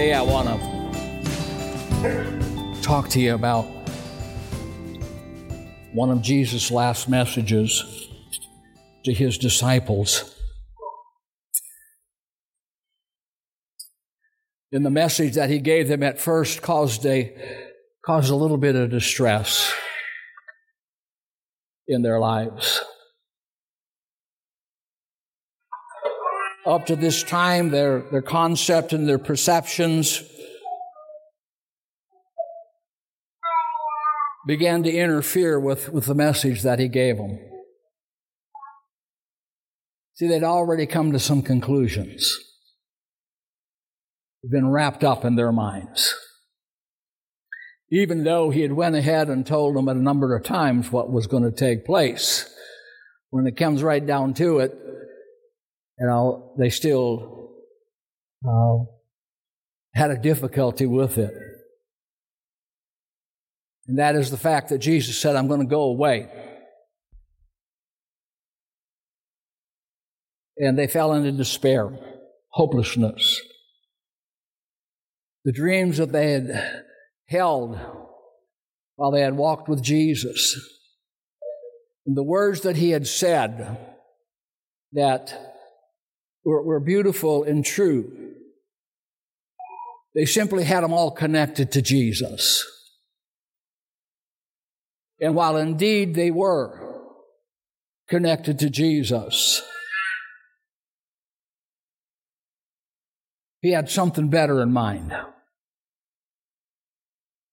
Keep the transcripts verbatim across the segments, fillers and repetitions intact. Today I want to talk to you about one of Jesus' last messages to his disciples. And the message that he gave them at first caused a, caused a little bit of distress in their lives. Up to this time, their, their concept and their perceptions began to interfere with, with the message that he gave them. See, they'd already come to some conclusions. They'd been wrapped up in their minds. Even though he had went ahead and told them a number of times what was going to take place, when it comes right down to it, you know, they still uh, had a difficulty with it. And that is the fact that Jesus said, I'm going to go away. And they fell into despair, hopelessness. The dreams that they had held while they had walked with Jesus, and the words that he had said that Were, were beautiful and true. They simply had them all connected to Jesus. And while indeed they were connected to Jesus, he had something better in mind.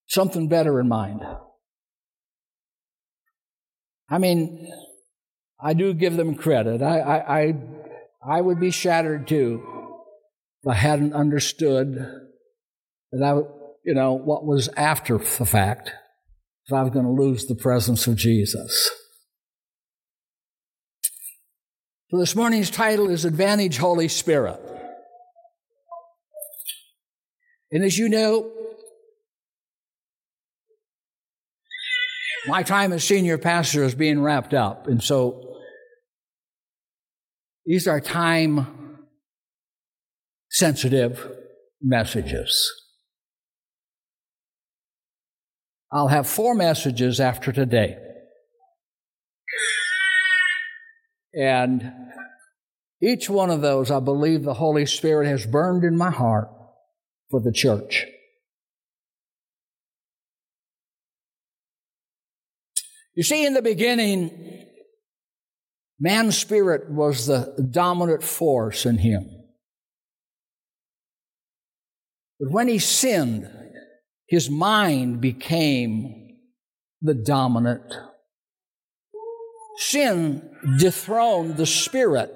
Something better in mind. I mean, I do give them credit. I, I, I I would be shattered too if I hadn't understood that I, you know, what was after the fact, if I was going to lose the presence of Jesus. So this morning's title is Advantage Holy Spirit. And as you know, my time as senior pastor is being wrapped up, and so these are time-sensitive messages. I'll have four messages after today. And each one of those, I believe the Holy Spirit has burned in my heart for the church. You see, in the beginning, man's spirit was the dominant force in him. But when he sinned, his mind became the dominant. Sin dethroned the spirit,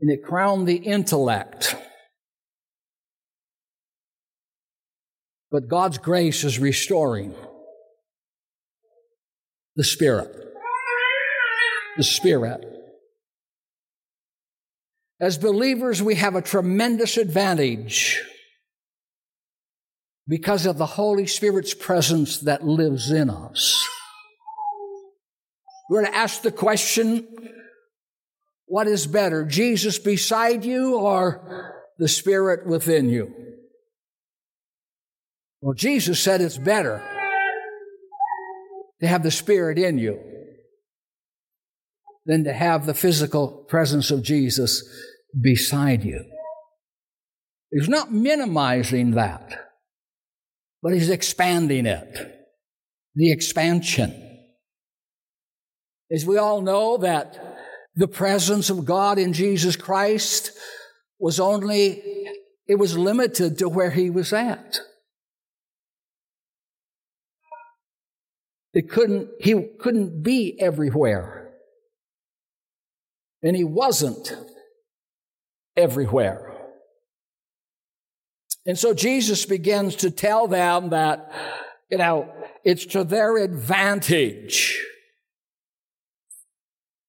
and it crowned the intellect. But God's grace is restoring the spirit. The Spirit. As believers, we have a tremendous advantage because of the Holy Spirit's presence that lives in us. We're to ask the question, what is better, Jesus beside you or the Spirit within you? Well, Jesus said it's better to have the Spirit in you than to have the physical presence of Jesus beside you. He's not minimizing that, but he's expanding it. The expansion. As we all know, that the presence of God in Jesus Christ was only, it was limited to where he was at. It couldn't, he couldn't be everywhere. And he wasn't everywhere. And so Jesus begins to tell them that, you know, it's to their advantage.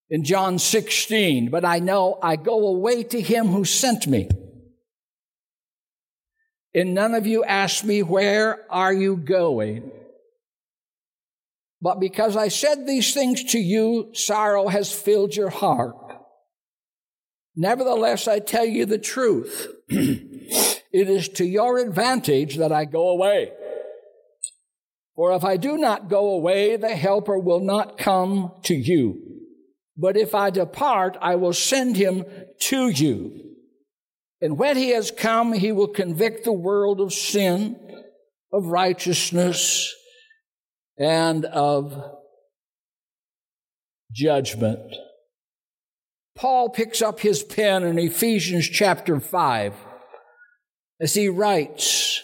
In John sixteen, but I know I go away to him who sent me. And none of you ask me, where are you going? But because I said these things to you, sorrow has filled your heart. Nevertheless, I tell you the truth. It is to your advantage that I go away. For if I do not go away, the Helper will not come to you. But if I depart, I will send him to you. And when he has come, he will convict the world of sin, of righteousness, and of judgment. Paul picks up his pen in Ephesians chapter five as he writes,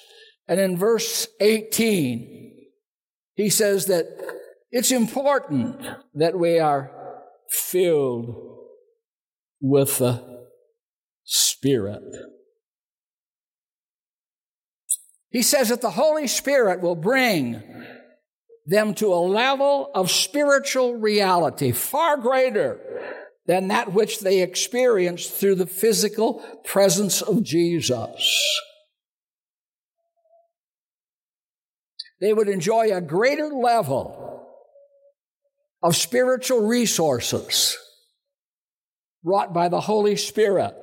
and in verse eighteen, he says that it's important that we are filled with the Spirit. He says that the Holy Spirit will bring them to a level of spiritual reality far greater than that which they experience through the physical presence of Jesus. They would enjoy a greater level of spiritual resources brought by the Holy Spirit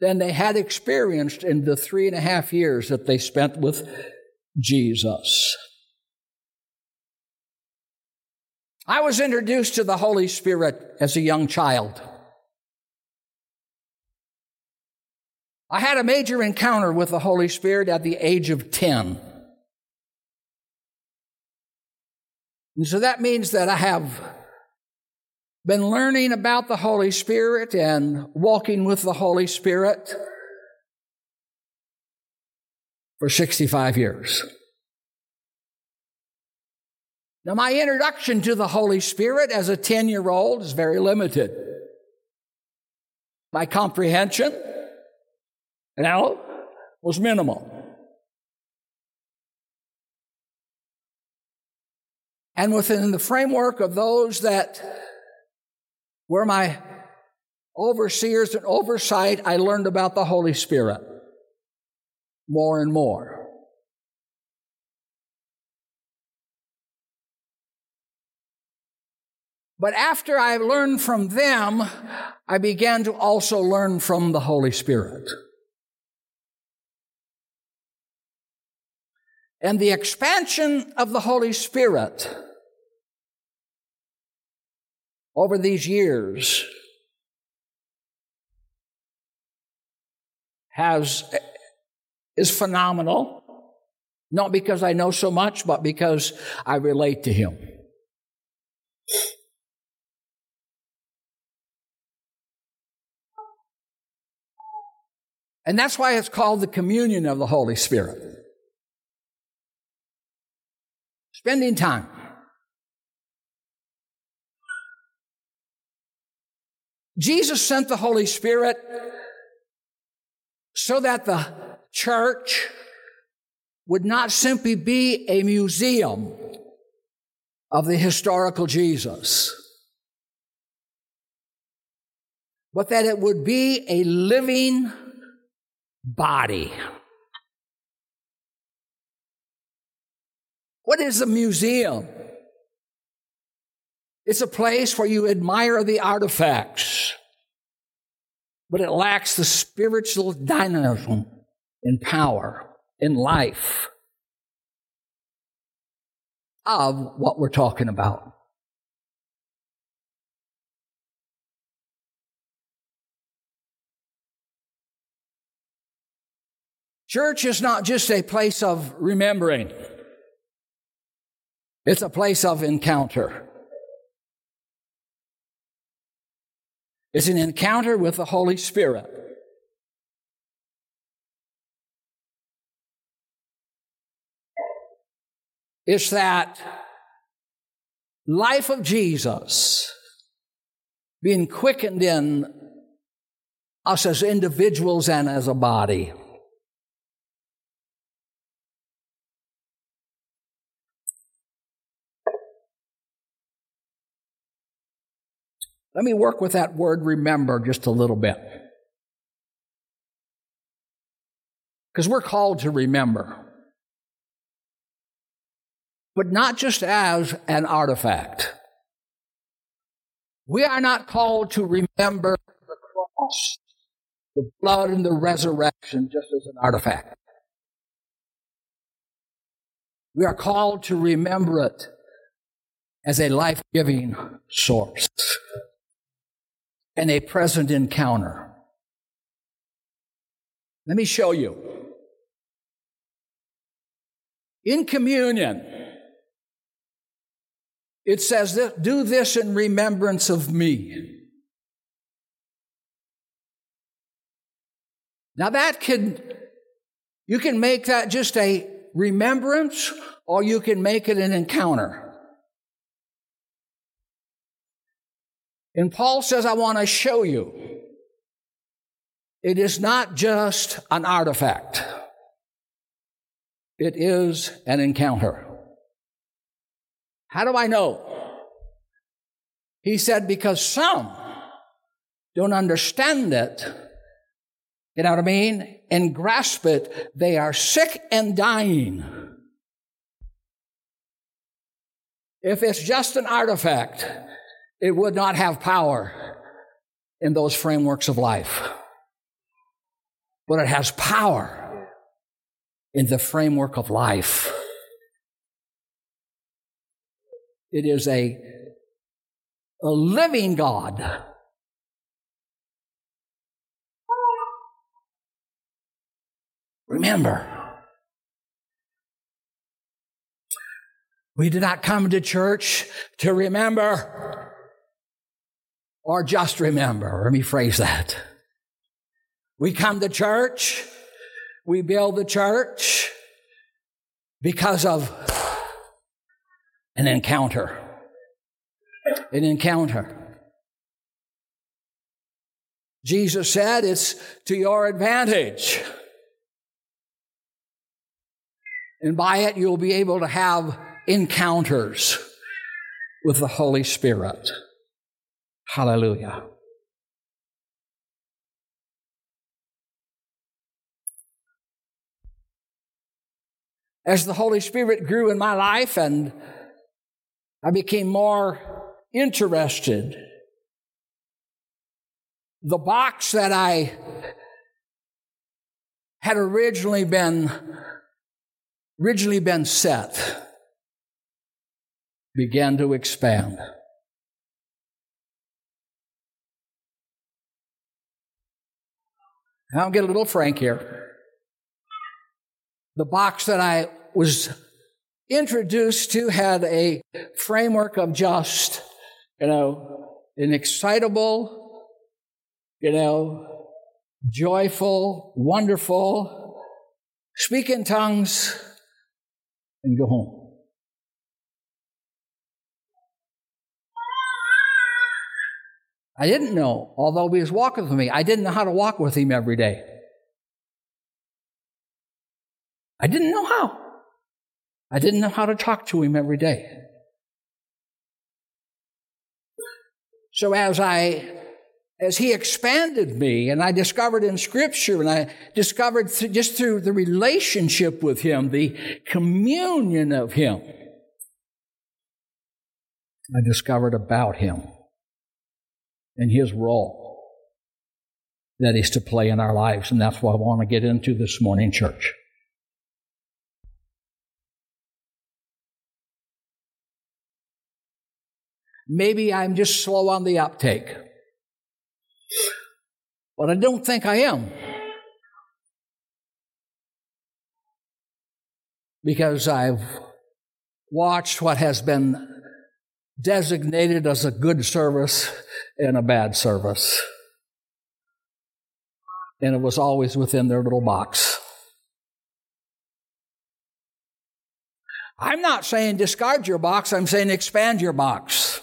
than they had experienced in the three and a half years that they spent with Jesus. I was introduced to the Holy Spirit as a young child. I had a major encounter with the Holy Spirit at the age of ten. And so that means that I have been learning about the Holy Spirit and walking with the Holy Spirit for sixty-five years. Now, my introduction to the Holy Spirit as a ten-year-old is very limited. My comprehension, you know, was minimal. And within the framework of those that were my overseers and oversight, I learned about the Holy Spirit more and more. But after I learned from them, I began to also learn from the Holy Spirit. And the expansion of the Holy Spirit over these years has is phenomenal, not because I know so much, but because I relate to him. And that's why it's called the communion of the Holy Spirit. Spending time. Jesus sent the Holy Spirit so that the church would not simply be a museum of the historical Jesus, but that it would be a living body. What is a museum? It's a place where you admire the artifacts, but it lacks the spiritual dynamism and power in life of what we're talking about. Church is not just a place of remembering. It's a place of encounter. It's an encounter with the Holy Spirit. It's that life of Jesus being quickened in us as individuals and as a body. Let me work with that word remember just a little bit. Because we're called to remember. But not just as an artifact. We are not called to remember the cross the blood and the resurrection just as an artifact. We are called to remember it as a life-giving source and a present encounter. Let me show you. In communion, it says, this, do this in remembrance of me. Now that can, you can make that just a remembrance, or you can make it an encounter. And Paul says, I want to show you, it is not just an artifact. It is an encounter. How do I know? He said, because some don't understand it, you know what I mean, and grasp it. They are sick and dying. If it's just an artifact, it would not have power in those frameworks of life. But it has power in the framework of life. It is a, a living God. Remember, we did not come to church to remember. Or just remember, let me phrase that. We come to church, we build the church because of an encounter. An encounter. Jesus said it's to your advantage. And by it you'll be able to have encounters with the Holy Spirit. Hallelujah. As the Holy Spirit grew in my life and I became more interested, the box that I had originally been originally been set began to expand. I'll get a little frank here. The box that I was introduced to had a framework of just, you know, an excitable, you know, joyful, wonderful, speak in tongues, and go home. I didn't know, although he was walking with me. I didn't know how to walk with him every day. I didn't know how. I didn't know how to talk to him every day. So as I, as he expanded me, and I discovered in Scripture, and I discovered th- just through the relationship with him, the communion of him, I discovered about him. And his role that is to play in our lives. And that's what I want to get into this morning, church. Maybe I'm just slow on the uptake. But I don't think I am. Because I've watched what has been designated as a good service and a bad service. And it was always within their little box. I'm not saying discard your box, I'm saying expand your box.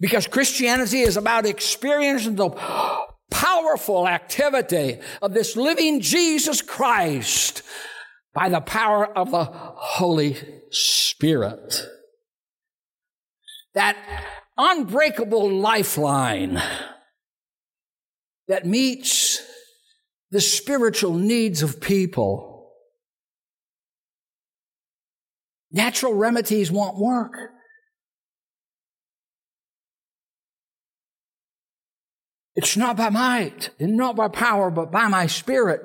Because Christianity is about experiencing the powerful activity of this living Jesus Christ by the power of the Holy Spirit. That unbreakable lifeline that meets the spiritual needs of people. Natural remedies won't work. It's not by might and not by power, but by my Spirit,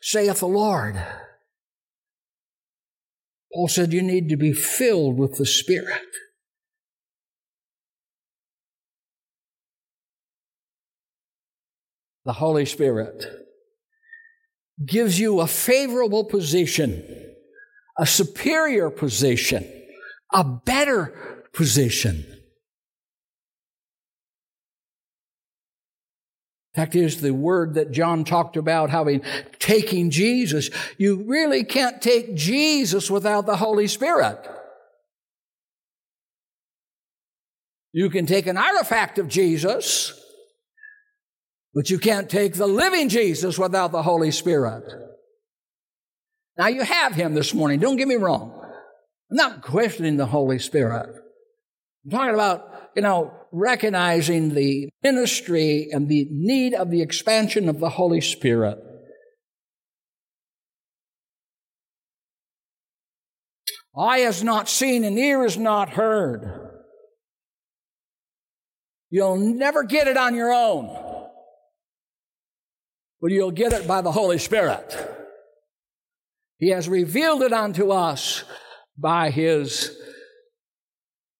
saith the Lord. Paul said you need to be filled with the Spirit. The Holy Spirit gives you a favorable position, a superior position, a better position. Fact is, the word that John talked about, having taking Jesus, you really can't take Jesus without the Holy Spirit. You can take an artifact of Jesus, but you can't take the living Jesus without the Holy Spirit. Now, you have him this morning. Don't get me wrong. I'm not questioning the Holy Spirit. I'm talking about, you know, recognizing the ministry and the need of the expansion of the Holy Spirit. Eye has not seen and ear has not heard. You'll never get it on your own, but you'll get it by the Holy Spirit. He has revealed it unto us by His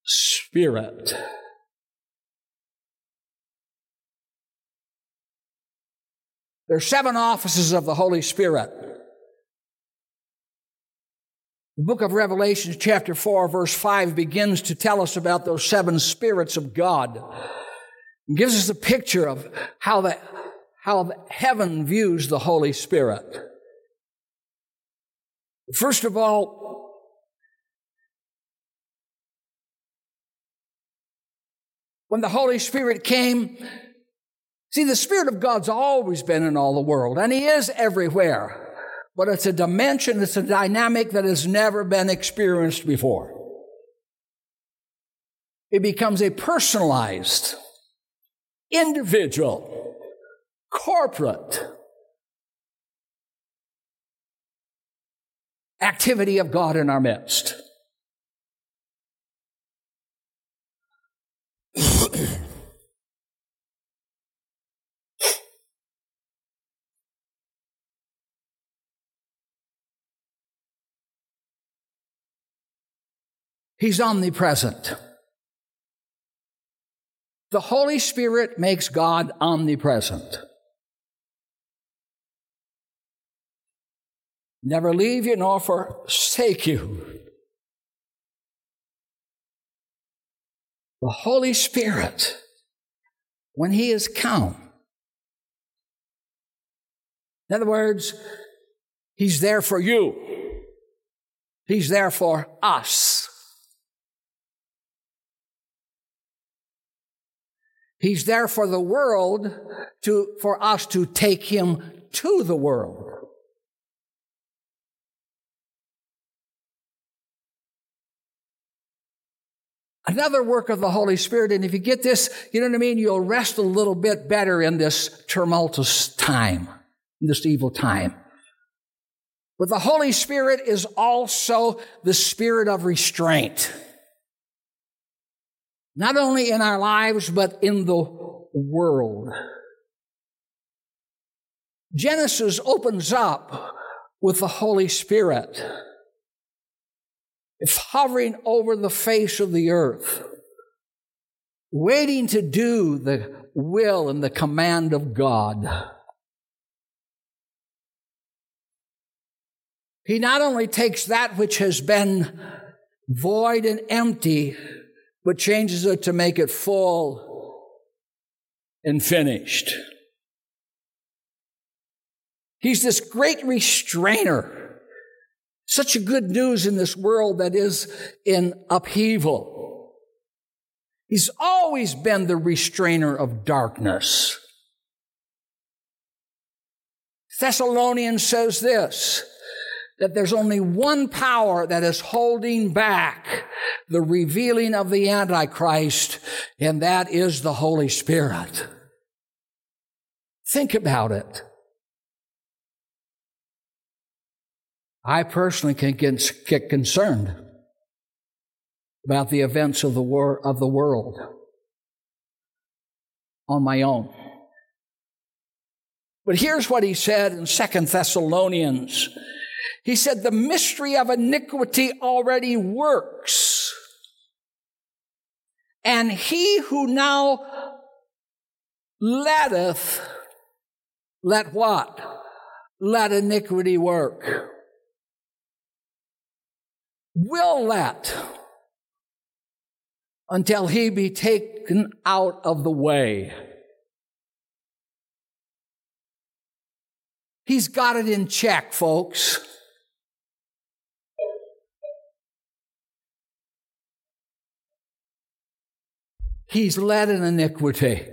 Spirit. There are seven offices of the Holy Spirit. The book of Revelation, chapter four, verse five, begins to tell us about those seven spirits of God. It gives us a picture of how the, how the heaven views the Holy Spirit. First of all, when the Holy Spirit came, see, the Spirit of God's always been in all the world, and He is everywhere. But it's a dimension, it's a dynamic that has never been experienced before. It becomes a personalized, individual, corporate activity of God in our midst. He's omnipresent. The Holy Spirit makes God omnipresent. Never leave you nor forsake you. The Holy Spirit, when He is come, in other words, He's there for you. He's there for us. He's there for the world, to, for us to take Him to the world. Another work of the Holy Spirit, and if you get this, you know what I mean, you'll rest a little bit better in this tumultuous time, in this evil time. But the Holy Spirit is also the spirit of restraint. Not only in our lives, but in the world. Genesis opens up with the Holy Spirit. It's hovering over the face of the earth, waiting to do the will and the command of God. He not only takes that which has been void and empty, but changes it to make it full and finished. He's this great restrainer. Such a good news in this world that is in upheaval. He's always been the restrainer of darkness. Thessalonians says this, that there's only one power that is holding back the revealing of the Antichrist, and that is the Holy Spirit. Think about it. I personally can get, get concerned about the events of the war, of the world on my own. But here's what he said in Second Thessalonians. He said, the mystery of iniquity already works. And he who now letteth, let what? Let iniquity work. Will let until he be taken out of the way. He's got it in check, folks. He's led in iniquity.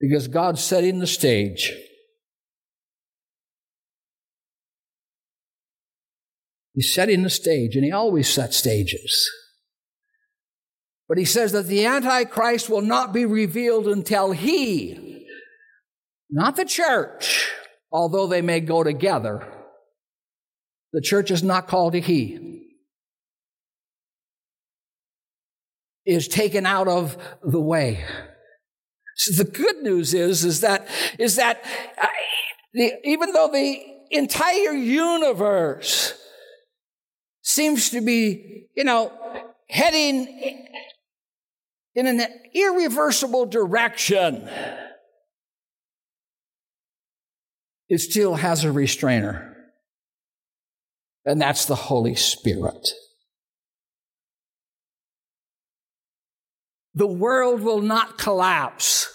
Because God's setting the stage. He's setting the stage, and he always sets stages. But he says that the Antichrist will not be revealed until he, not the church, although they may go together. The church is not called a he. Is taken out of the way. So the good news is, is that, is that uh, the, even though the entire universe seems to be, you know, heading in an irreversible direction, it still has a restrainer. And that's the Holy Spirit. The world will not collapse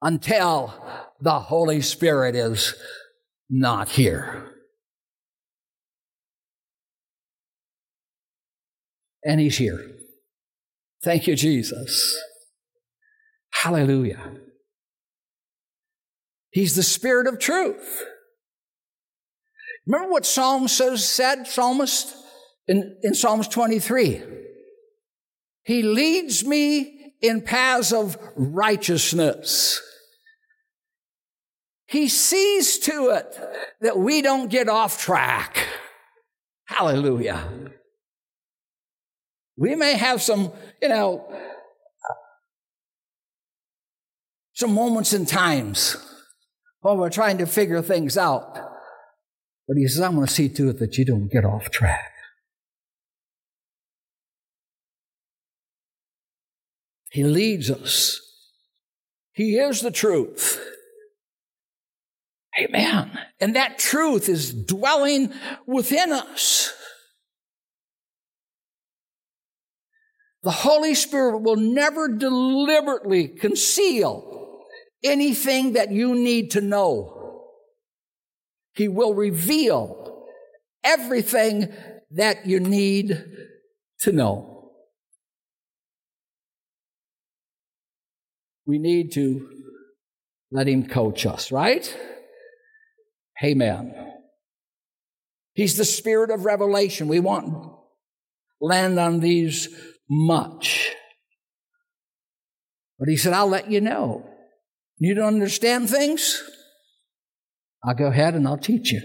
until the Holy Spirit is not here. And he's here. Thank you, Jesus. Hallelujah. He's the Spirit of truth. Remember what Psalm says, said, Psalmist, in, in Psalms twenty-three. He leads me in paths of righteousness. He sees to it that we don't get off track. Hallelujah. We may have some, you know, some moments and times when we're trying to figure things out. But he says, I'm going to see to it that you don't get off track. He leads us. He is the truth. Amen. And that truth is dwelling within us. The Holy Spirit will never deliberately conceal anything that you need to know. He will reveal everything that you need to know. We need to let him coach us, right? Amen. He's the Spirit of revelation. We want to land on these much. But he said, I'll let you know. You don't understand things? I'll go ahead and I'll teach you.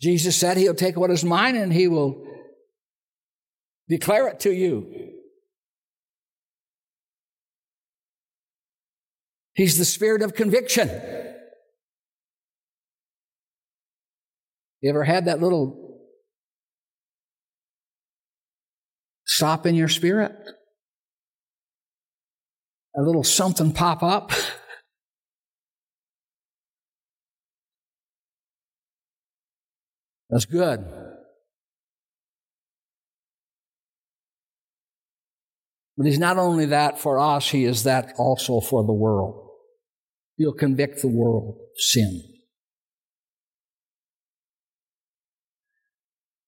Jesus said he'll take what is mine and he will declare it to you. He's the Spirit of conviction. You ever had that little stop in your spirit? A little something pop up? That's good. But he's not only that for us, he is that also for the world. He'll convict the world of sin.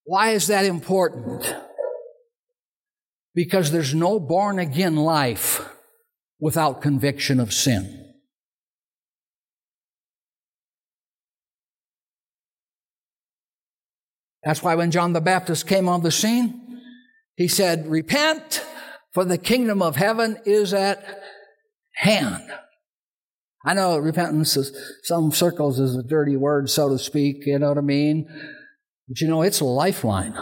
Why is that important? Because there's no born-again life without conviction of sin. That's why when John the Baptist came on the scene, he said, repent, for the kingdom of heaven is at hand. I know repentance is, some circles is a dirty word, so to speak, you know what I mean? But you know, it's a lifeline.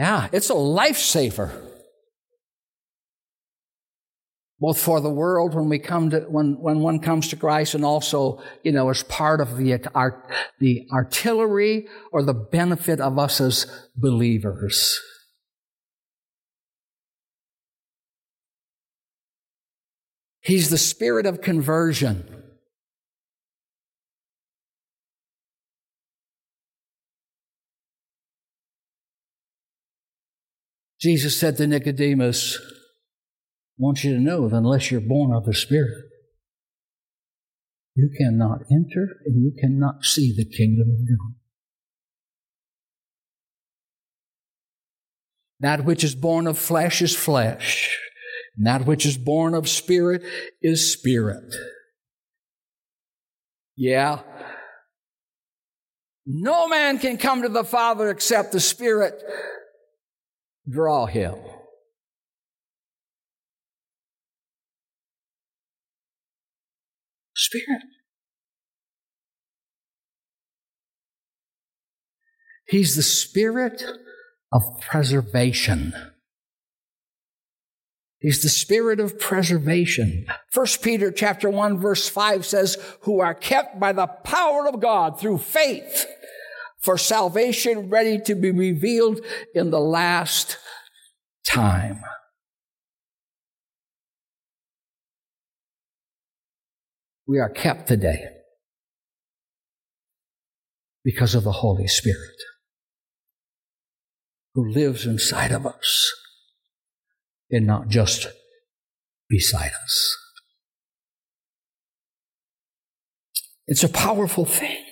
Yeah, it's a lifesaver. Both for the world when we come to when, when one comes to Christ, and also, you know, as part of the our, the artillery or the benefit of us as believers. He's the Spirit of conversion. Jesus said to Nicodemus, I want you to know that unless you're born of the Spirit, you cannot enter and you cannot see the kingdom of God. That which is born of flesh is flesh, and that which is born of Spirit is spirit. Yeah. No man can come to the Father except the Spirit draw him. Spirit. He's the Spirit of preservation. He's the Spirit of preservation. First Peter chapter one, verse five says, who are kept by the power of God through faith for salvation ready to be revealed in the last time. We are kept today because of the Holy Spirit who lives inside of us and not just beside us. It's a powerful thing.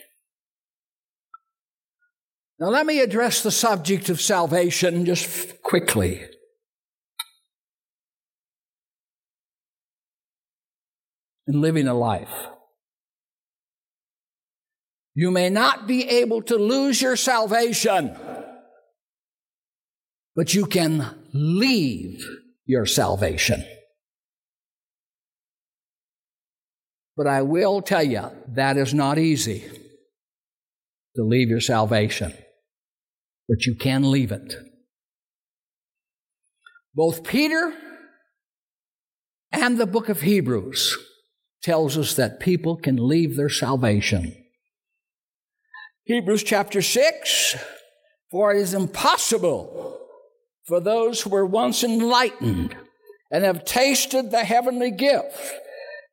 Now let me address the subject of salvation just quickly. And living a life. You may not be able to lose your salvation, but you can leave your salvation. But I will tell you, that is not easy to leave your salvation, but you can leave it. Both Peter and the book of Hebrews tells us that people can leave their salvation. Hebrews chapter six, for it is impossible for those who were once enlightened and have tasted the heavenly gift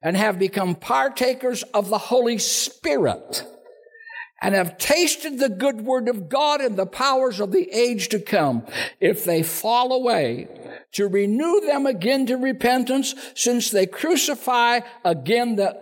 and have become partakers of the Holy Spirit and have tasted the good word of God and the powers of the age to come, if they fall away, to renew them again to repentance, since they crucify again the,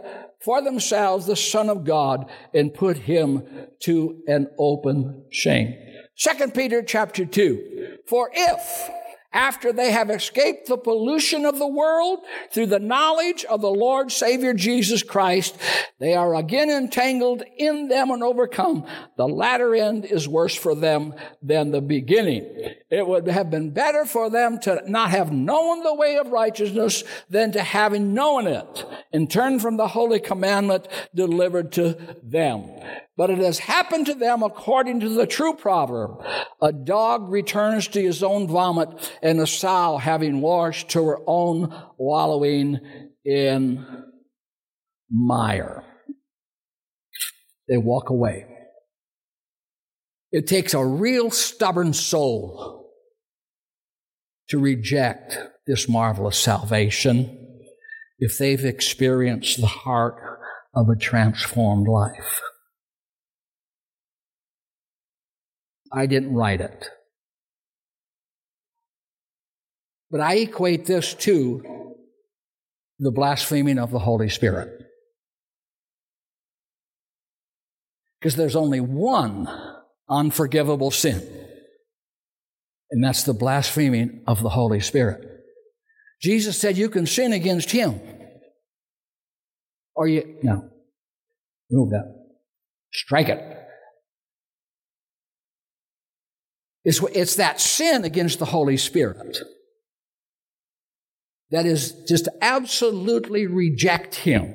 for themselves the Son of God and put him to an open shame. Second Peter chapter two, for if, after they have escaped the pollution of the world through the knowledge of the Lord Savior Jesus Christ, they are again entangled in them and overcome. The latter end is worse for them than the beginning. It would have been better for them to not have known the way of righteousness than to having known it and turn from the holy commandment delivered to them. But it has happened to them according to the true proverb. A dog returns to his own vomit, and a sow, having washed, to her own wallowing in mire. They walk away. It takes a real stubborn soul to reject this marvelous salvation if they've experienced the heart of a transformed life. I didn't write it. But I equate this to the blaspheming of the Holy Spirit. Because there's only one unforgivable sin, and that's the blaspheming of the Holy Spirit. Jesus said you can sin against him. Or you, no, remove that. Strike it. It's, it's that sin against the Holy Spirit that is just absolutely reject him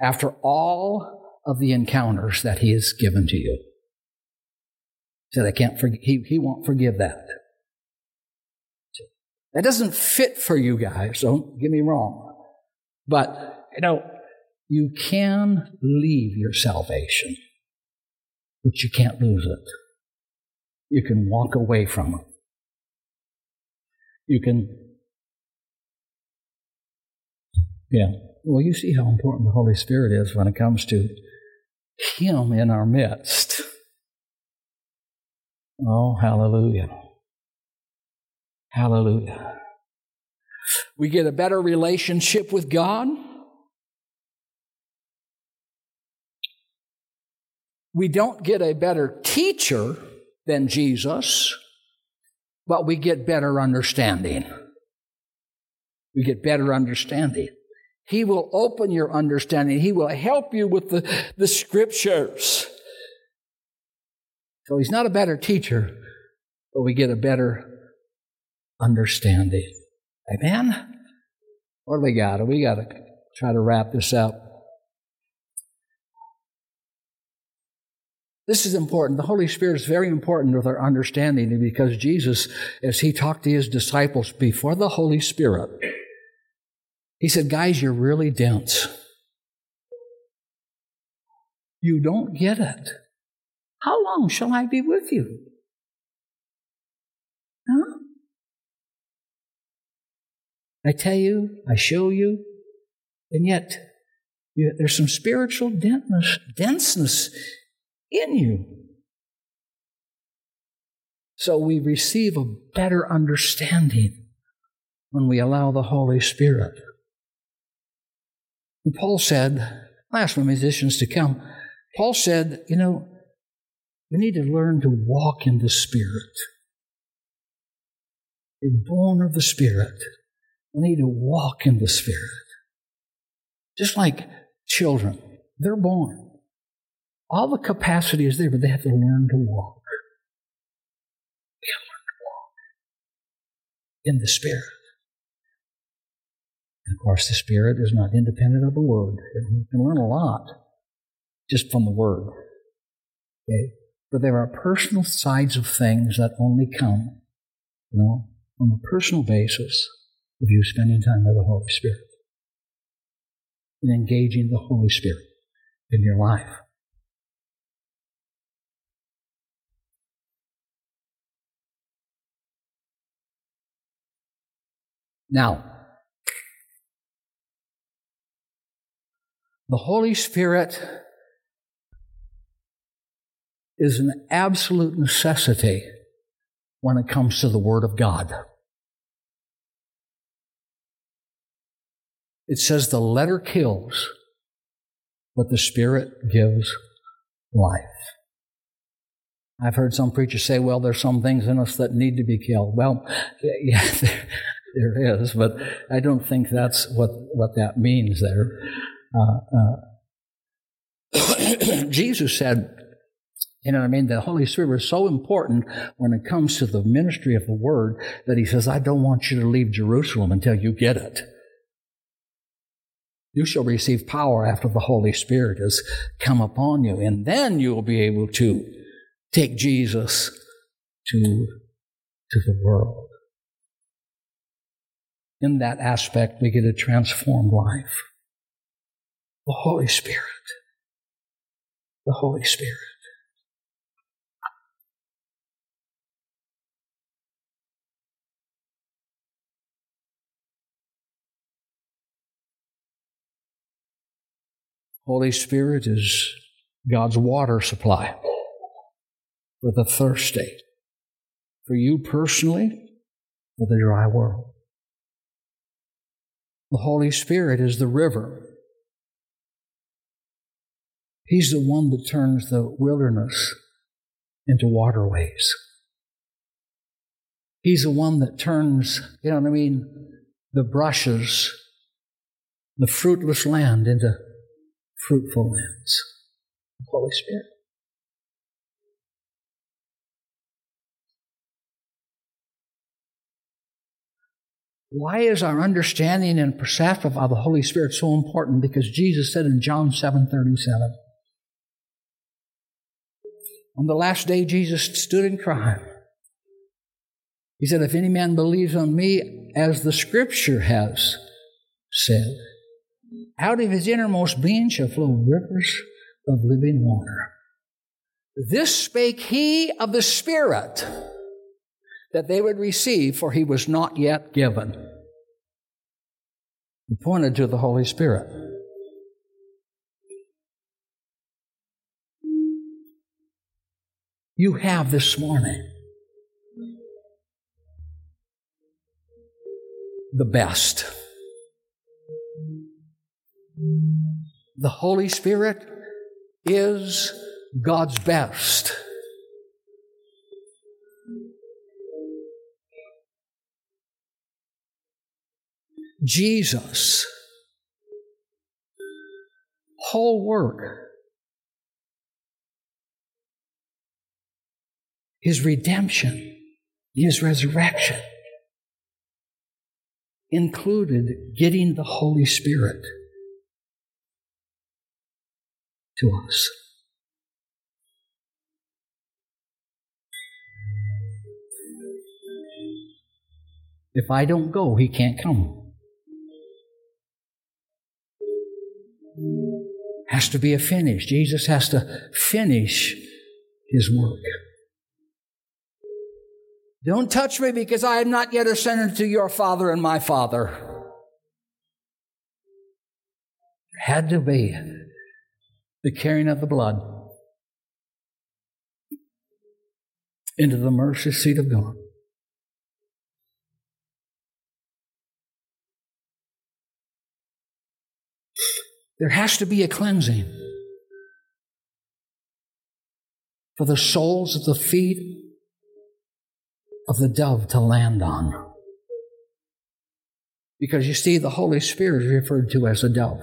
after all of the encounters that he has given to you. He said, I can't forgive. He, he won't forgive that. That doesn't fit for you guys, don't get me wrong. But, you know, you can leave your salvation, but you can't lose it. You can walk away from it. You can, yeah. Well, you see how important the Holy Spirit is when it comes to Him in our midst. Oh, hallelujah. Hallelujah. We get a better relationship with God. We don't get a better teacher than Jesus, but we get better understanding. We get better understanding. He will open your understanding. He will help you with the, the Scriptures. So He's not a better teacher, but we get a better understanding. Amen? What do we got? We got to try to wrap this up. This is important. The Holy Spirit is very important with our understanding, because Jesus, as He talked to His disciples before the Holy Spirit, He said, guys, you're really dense. You don't get it. How long shall I be with you? Huh? I tell you, I show you, and yet you, there's some spiritual denseness, denseness in you. So we receive a better understanding when we allow the Holy Spirit. And Paul said, I asked my musicians to come, Paul said, you know, we need to learn to walk in the Spirit. We're born of the Spirit. We need to walk in the Spirit. Just like children, they're born. All the capacity is there, but they have to learn to walk. They have to learn to walk in the Spirit. And of course, the Spirit is not independent of the Word. You can learn a lot just from the Word. Okay? But there are personal sides of things that only come, you know, on a personal basis, of you spending time with the Holy Spirit and engaging the Holy Spirit in your life. Now, the Holy Spirit is an absolute necessity when it comes to the Word of God. It says the letter kills, but the Spirit gives life. I've heard some preachers say, well, there's some things in us that need to be killed. Well, yeah, there is, but I don't think that's what, what that means there. Uh, uh, Jesus said, you know what I mean, the Holy Spirit is so important when it comes to the ministry of the Word that He says, I don't want you to leave Jerusalem until you get it. You shall receive power after the Holy Spirit has come upon you, and then you will be able to take Jesus to, to the world. In that aspect, we get a transformed life. The Holy Spirit. The Holy Spirit. Holy Spirit is God's water supply for the thirsty, for you personally, for the dry world. The Holy Spirit is the river. He's the one that turns the wilderness into waterways. He's the one that turns, you know what I mean, the brushes, the fruitless land into fruitful lands. Holy Spirit. Why is our understanding and perception of the Holy Spirit so important? Because Jesus said in John seven thirty-seven, On the last day, Jesus stood and cried. He said, if any man believes on me, as the Scripture has said, out of his innermost being shall flow rivers of living water. This spake he of the Spirit that they would receive, for he was not yet given. He pointed to the Holy Spirit. You have this morning the best. The Holy Spirit is God's best. Jesus' whole work, His redemption, His resurrection, included getting the Holy Spirit to us. If I don't go, He can't come. Has to be a finish. Jesus has to finish His work. Don't touch me, because I am not yet ascended to your Father and my Father. There had to be the carrying of the blood into the mercy seat of God. There has to be a cleansing for the soles of the feet of the dove to land on. Because you see, the Holy Spirit is referred to as a dove.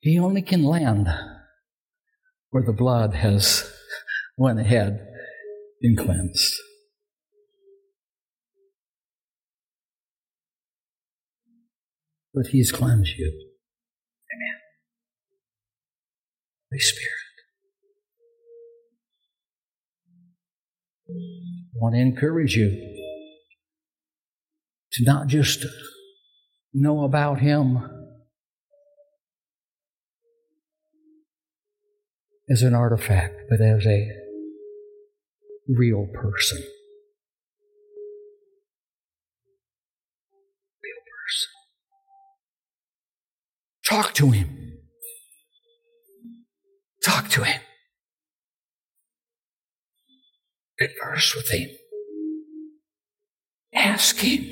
He only can land where the blood has went ahead and cleansed. But He's cleansed you. Amen. Holy Spirit. I want to encourage you to not just know about Him as an artifact, but as a real person. Real person. Talk to Him. Talk to Him. Converse with Him. Ask Him.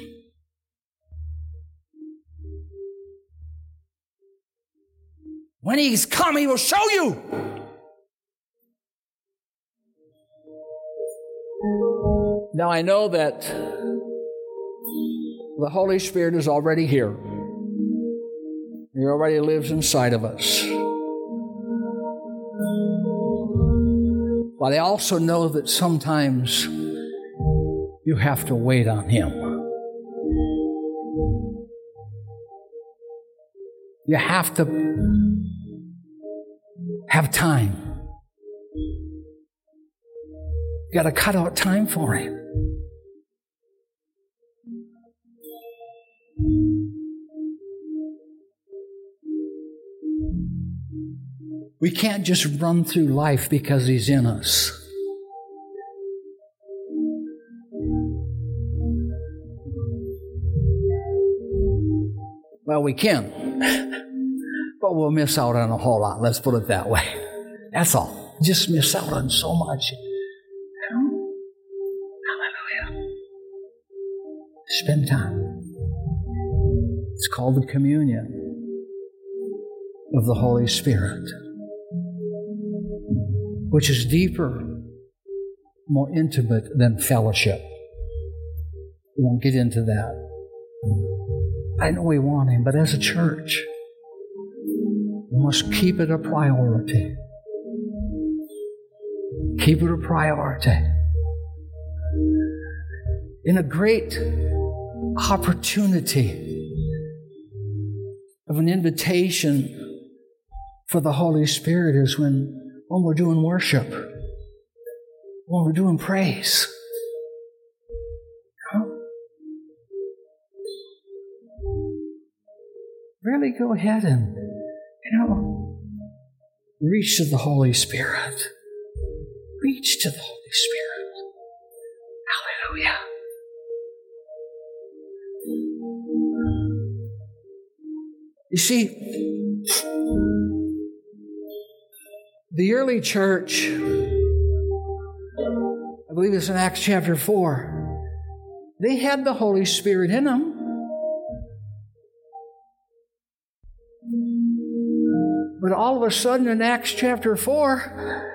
When He's come, He will show you. Now I know that the Holy Spirit is already here. He already lives inside of us. But I also know that sometimes you have to wait on Him. You have to have time. You got to cut out time for Him. We can't just run through life because He's in us. Well, we can, but we'll miss out on a whole lot. Let's put it that way. That's all. Just miss out on so much. Hallelujah. Spend time. It's called the communion of the Holy Spirit, which is deeper, more intimate than fellowship. We won't get into that. I know we want Him, but as a church, we must keep it a priority. Keep it a priority. In a great opportunity of an invitation for the Holy Spirit is when, when we're doing worship, when we're doing praise. Huh? Really go ahead and, you know, reach to the Holy Spirit. Reach to the Holy Spirit. Hallelujah. You see, the early church, I believe it's in Acts chapter four, they had the Holy Spirit in them. But all of a sudden in Acts chapter four,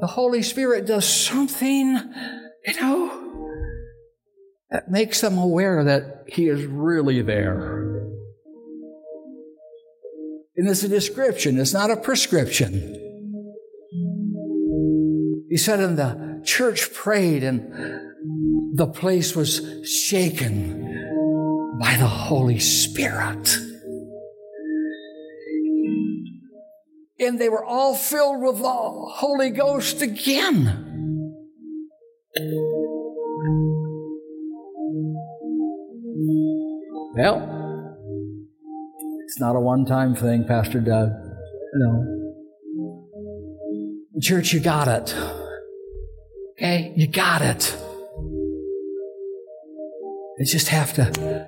the Holy Spirit does something, you know, that makes them aware that He is really there. And it's a description, it's not a prescription. He said, and the church prayed, and the place was shaken by the Holy Spirit. And they were all filled with the Holy Ghost again. Well, it's not a one-time thing, Pastor Doug. No. Church, you got it. Okay? You got it. You just have to,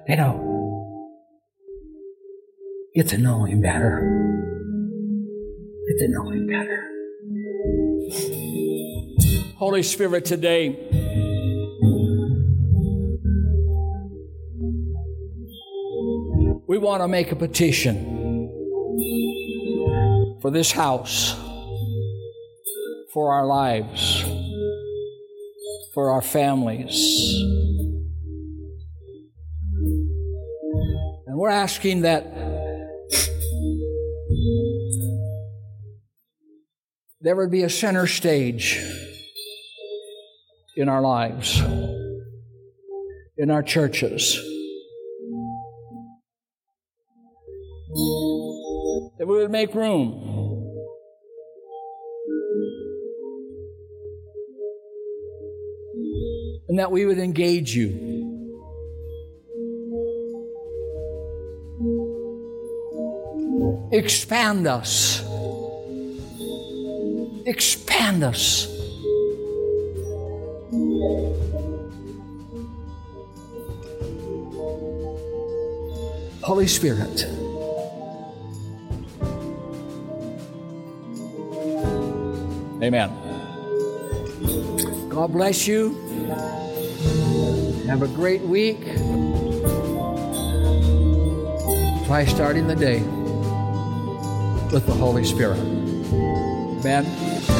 you know, get to know Him better. Get to know Him better. Holy Spirit, today, we want to make a petition for this house, for our lives, for our families. And we're asking that there would be a center stage in our lives, in our churches. That we would make room and that we would engage You. Expand us. Expand us. Holy Spirit, amen. God bless you. Have a great week. Try starting the day with the Holy Spirit. Amen.